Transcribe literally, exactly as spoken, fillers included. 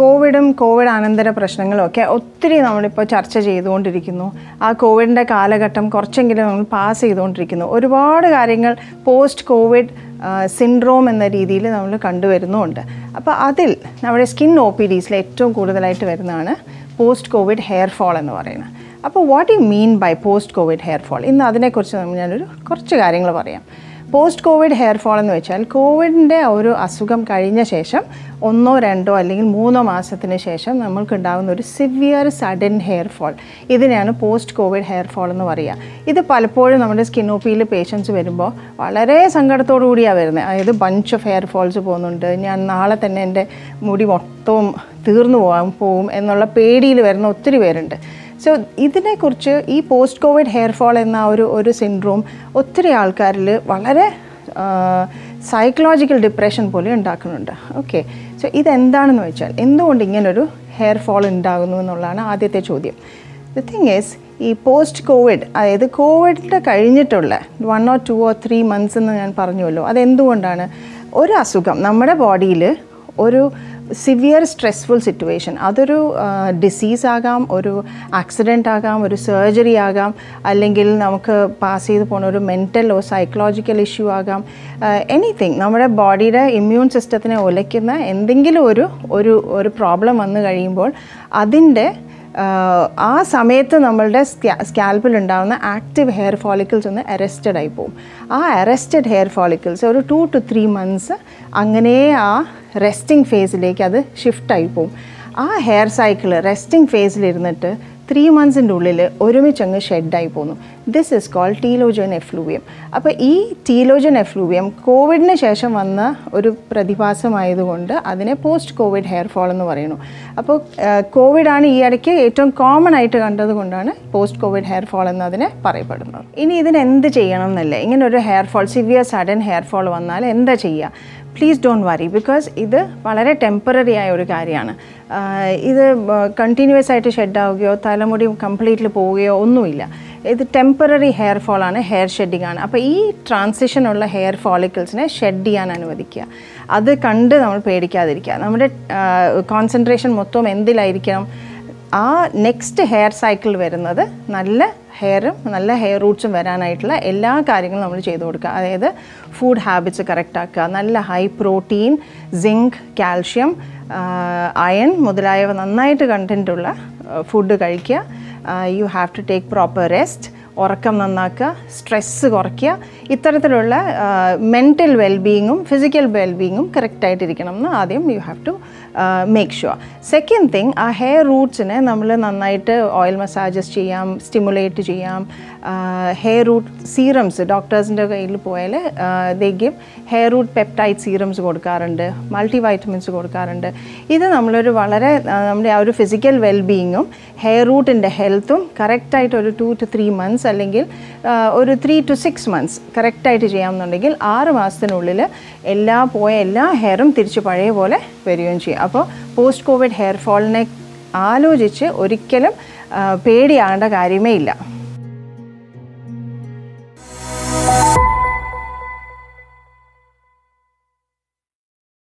കോവിഡും കോവിഡ് അനന്തര പ്രശ്നങ്ങളുമൊക്കെ ഒത്തിരി നമ്മളിപ്പോൾ ചർച്ച ചെയ്തുകൊണ്ടിരിക്കുന്നു. ആ കോവിഡിൻ്റെ കാലഘട്ടം കുറച്ചെങ്കിലും നമ്മൾ പാസ് ചെയ്തുകൊണ്ടിരിക്കുന്നു. ഒരുപാട് കാര്യങ്ങൾ പോസ്റ്റ് കോവിഡ് സിൻഡ്രോം എന്ന രീതിയിൽ നമ്മൾ കണ്ടുവരുന്നുമുണ്ട്. അപ്പോൾ അതിൽ നമ്മുടെ സ്കിൻ ഒ പി ഡിസിൽ ഏറ്റവും കൂടുതലായിട്ട് വരുന്നതാണ് പോസ്റ്റ് കോവിഡ് ഹെയർ ഫോൾ എന്ന് പറയുന്നത്. അപ്പോൾ what you mean by post Covid hair fall? ഇന്ന് അതിനെക്കുറിച്ച് നമ്മൾ ഞാനൊരു കുറച്ച് കാര്യങ്ങൾ പറയാം. പോസ്റ്റ് കോവിഡ് ഹെയർ ഫോൾ എന്ന് വെച്ചാൽ കോവിഡിൻ്റെ ഒരു അസുഖം കഴിഞ്ഞ ശേഷം ഒന്നോ രണ്ടോ അല്ലെങ്കിൽ മൂന്നോ മാസത്തിന് ശേഷം നമ്മൾക്കുണ്ടാകുന്ന ഒരു സിവിയർ സഡൻ ഹെയർ ഫോൾ, ഇതിനെയാണ് പോസ്റ്റ് കോവിഡ് ഹെയർ ഫോൾ എന്ന് പറയുക. ഇത് പലപ്പോഴും നമ്മുടെ സ്കിൻ ഒ പിയിൽ പേഷ്യൻസ് വരുമ്പോൾ വളരെ സങ്കടത്തോടു കൂടിയാണ് വരുന്നത്. അതായത് ബഞ്ച് ഓഫ് ഹെയർ ഫോൾസ് പോകുന്നുണ്ട്, ഞാൻ നാളെ തന്നെ എൻ്റെ മുടി മൊത്തവും തീർന്നു പോകാൻ പോകും എന്നുള്ള പേടിയിൽ വരുന്ന ഒത്തിരി പേരുണ്ട്. സോ ഇതിനെക്കുറിച്ച് ഈ പോസ്റ്റ് കോവിഡ് ഹെയർ ഫോൾ എന്ന ഒരു ഒരു സിൻഡ്രോം ഒത്തിരി ആൾക്കാരിൽ വളരെ സൈക്കോളജിക്കൽ ഡിപ്രഷൻ പോലെ ഉണ്ടാക്കുന്നുണ്ട്. ഓക്കെ, സോ ഇതെന്താണെന്ന് വെച്ചാൽ എന്തുകൊണ്ട് ഇങ്ങനൊരു ഹെയർ ഫോൾ ഉണ്ടാകുന്നു എന്നുള്ളതാണ് ആദ്യത്തെ ചോദ്യം. ദ തിങ് ഈസ്, ഈ പോസ്റ്റ് കോവിഡ്, അതായത് കോവിഡിൻ്റെ കഴിഞ്ഞിട്ടുള്ള one or two or three months എന്ന് ഞാൻ പറഞ്ഞുവല്ലോ, അതെന്തുകൊണ്ടാണ്? ഒരു അസുഖം നമ്മുടെ ബോഡിയിൽ ഒരു സിവിയർ സ്ട്രെസ്ഫുൾ സിറ്റുവേഷൻ, അതൊരു ഡിസീസാകാം, ഒരു ആക്സിഡൻ്റ് ആകാം, ഒരു സർജറി ആകാം, അല്ലെങ്കിൽ നമുക്ക് പാസ് ചെയ്ത് പോകുന്ന ഒരു മെൻ്റലോ സൈക്കോളജിക്കൽ ഇഷ്യൂ ആകാം, എനിത്തിങ്. നമ്മുടെ ബോഡിയുടെ ഇമ്മ്യൂൺ സിസ്റ്റത്തിനെ ഉലയ്ക്കുന്ന എന്തെങ്കിലും ഒരു ഒരു ഒരു പ്രോബ്ലം വന്നു കഴിയുമ്പോൾ അതിൻ്റെ ആ സമയത്ത് നമ്മളുടെ സ്കാൽപ്പിലുണ്ടാകുന്ന ആക്റ്റീവ് ഹെയർ ഫോളിക്കിൾസ് ഒന്ന് അറസ്റ്റഡ് ആയി പോവും. ആ അറസ്റ്റഡ് ഹെയർ ഫോളിക്കിൾസ് ഒരു ടു ടു ത്രീ മന്ത്സ് അങ്ങനെ ആ റെസ്റ്റിംഗ് ഫേസിലേക്ക് അത് ഷിഫ്റ്റ് ആയി പോവും. ആ ഹെയർ സൈക്കിൾ റെസ്റ്റിംഗ് ഫേസിലിരുന്നിട്ട് ത്രീ മന്ത്സിൻ്റെ ഉള്ളിൽ ഒരുമിച്ചങ്ങ് ഷെഡായി പോകുന്നു. This is called telogen effluvium. അപ്പോൾ ഈ ടീലോജൻ എഫ്ലൂവിയം കോവിഡിന് ശേഷം വന്ന ഒരു പ്രതിഭാസമായതുകൊണ്ട് അതിനെ പോസ്റ്റ് കോവിഡ് ഹെയർ ഫോൾ എന്ന് പറയുന്നു. അപ്പോൾ കോവിഡാണ് ഈ ഇടയ്ക്ക് ഏറ്റവും കോമൺ ആയിട്ട് കണ്ടത് കൊണ്ടാണ് പോസ്റ്റ് കോവിഡ് ഹെയർ ഫോൾ എന്നതിനെ പറയപ്പെടുന്നത്. ഇനി ഇതിനെന്ത് ചെയ്യണം എന്നല്ല, ഇങ്ങനെ ഒരു hair fall, severe sudden hair fall വന്നാൽ എന്താ ചെയ്യുക? പ്ലീസ് ഡോണ്ട് വറി, ബിക്കോസ് ഇത് വളരെ ടെമ്പററി ആയ ഒരു കാര്യമാണ്. ഇത് കണ്ടിന്യൂസ് ആയിട്ട് ഷെഡാവുകയോ തലമുടി കംപ്ലീറ്റ്ലി പോവുകയോ ഒന്നുമില്ല. ഇത് ടെമ്പററി ഹെയർ ഫോളാണ്, ഹെയർ ഷെഡിങ് ആണ്. അപ്പോൾ ഈ ട്രാൻസിഷനുള്ള ഹെയർ ഫോളിക്കിൾസിനെ ഷെഡ് ചെയ്യാൻ അനുവദിക്കുക. അത് കണ്ട് നമ്മൾ പേടിക്കാതിരിക്കുക. നമ്മുടെ കോൺസെൻട്രേഷൻ മൊത്തം എന്തിലായിരിക്കണം? ആ നെക്സ്റ്റ് ഹെയർ സൈക്കിൾ വരുന്നത് നല്ല ഹെയറും നല്ല ഹെയർ റൂട്ട്സും വരാനായിട്ടുള്ള എല്ലാ കാര്യങ്ങളും നമ്മൾ ചെയ്തു കൊടുക്കുക. അതായത് ഫുഡ് ഹാബിറ്റ്സ് കറക്റ്റ് ആക്കുക, നല്ല high protein, zinc, calcium, iron മുതലായവ നന്നായിട്ട് കണ്ടൻറ്റുള്ള ഫുഡ് കഴിക്കുക. You have to take proper rest, ഉറക്കം നന്നാക്കുക, സ്ട്രെസ്സ് കുറയ്ക്കുക. ഇത്തരത്തിലുള്ള മെൻ്റൽ വെൽബീയിങ്ങും ഫിസിക്കൽ വെൽബീയിങ്ങും കറക്റ്റായിട്ടിരിക്കണം എന്ന് ആദ്യം you have to make sure. Second thing, ആ ഹെയർ റൂട്ട്സിനെ നമ്മൾ നന്നായിട്ട് ഓയിൽ മസാജസ് ചെയ്യാം, സ്റ്റിമുലേറ്റ് ചെയ്യാം. ഹെയർ റൂട്ട് സീറംസ് ഡോക്ടേഴ്സിൻ്റെ കയ്യിൽ പോയാൽ they give hair root peptide serums കൊടുക്കാറുണ്ട്, മൾട്ടി വൈറ്റമിൻസ് കൊടുക്കാറുണ്ട്. ഇത് നമ്മളൊരു വളരെ നമ്മുടെ ആ ഒരു ഫിസിക്കൽ വെൽബീയിങ്ങും ഹെയർ റൂട്ടിൻ്റെ ഹെൽത്തും കറക്റ്റായിട്ട് ഒരു ടു ടു ത്രീ മന്ത്സ് അല്ലെങ്കിൽ ഒരു ത്രീ ടു സിക്സ് മന്ത്സ് കറക്റ്റായിട്ട് ചെയ്യാമെന്നുണ്ടെങ്കിൽ ആറ് മാസത്തിനുള്ളിൽ എല്ലാ പോയ എല്ലാ ഹെയറും തിരിച്ച് പഴയ പോലെ വരികയും ചെയ്യും. അപ്പോൾ പോസ്റ്റ് കോവിഡ് ഹെയർ ഫോളിനെ ആലോചിച്ച് ഒരിക്കലും പേടിയാകേണ്ട കാര്യമേ ഇല്ല.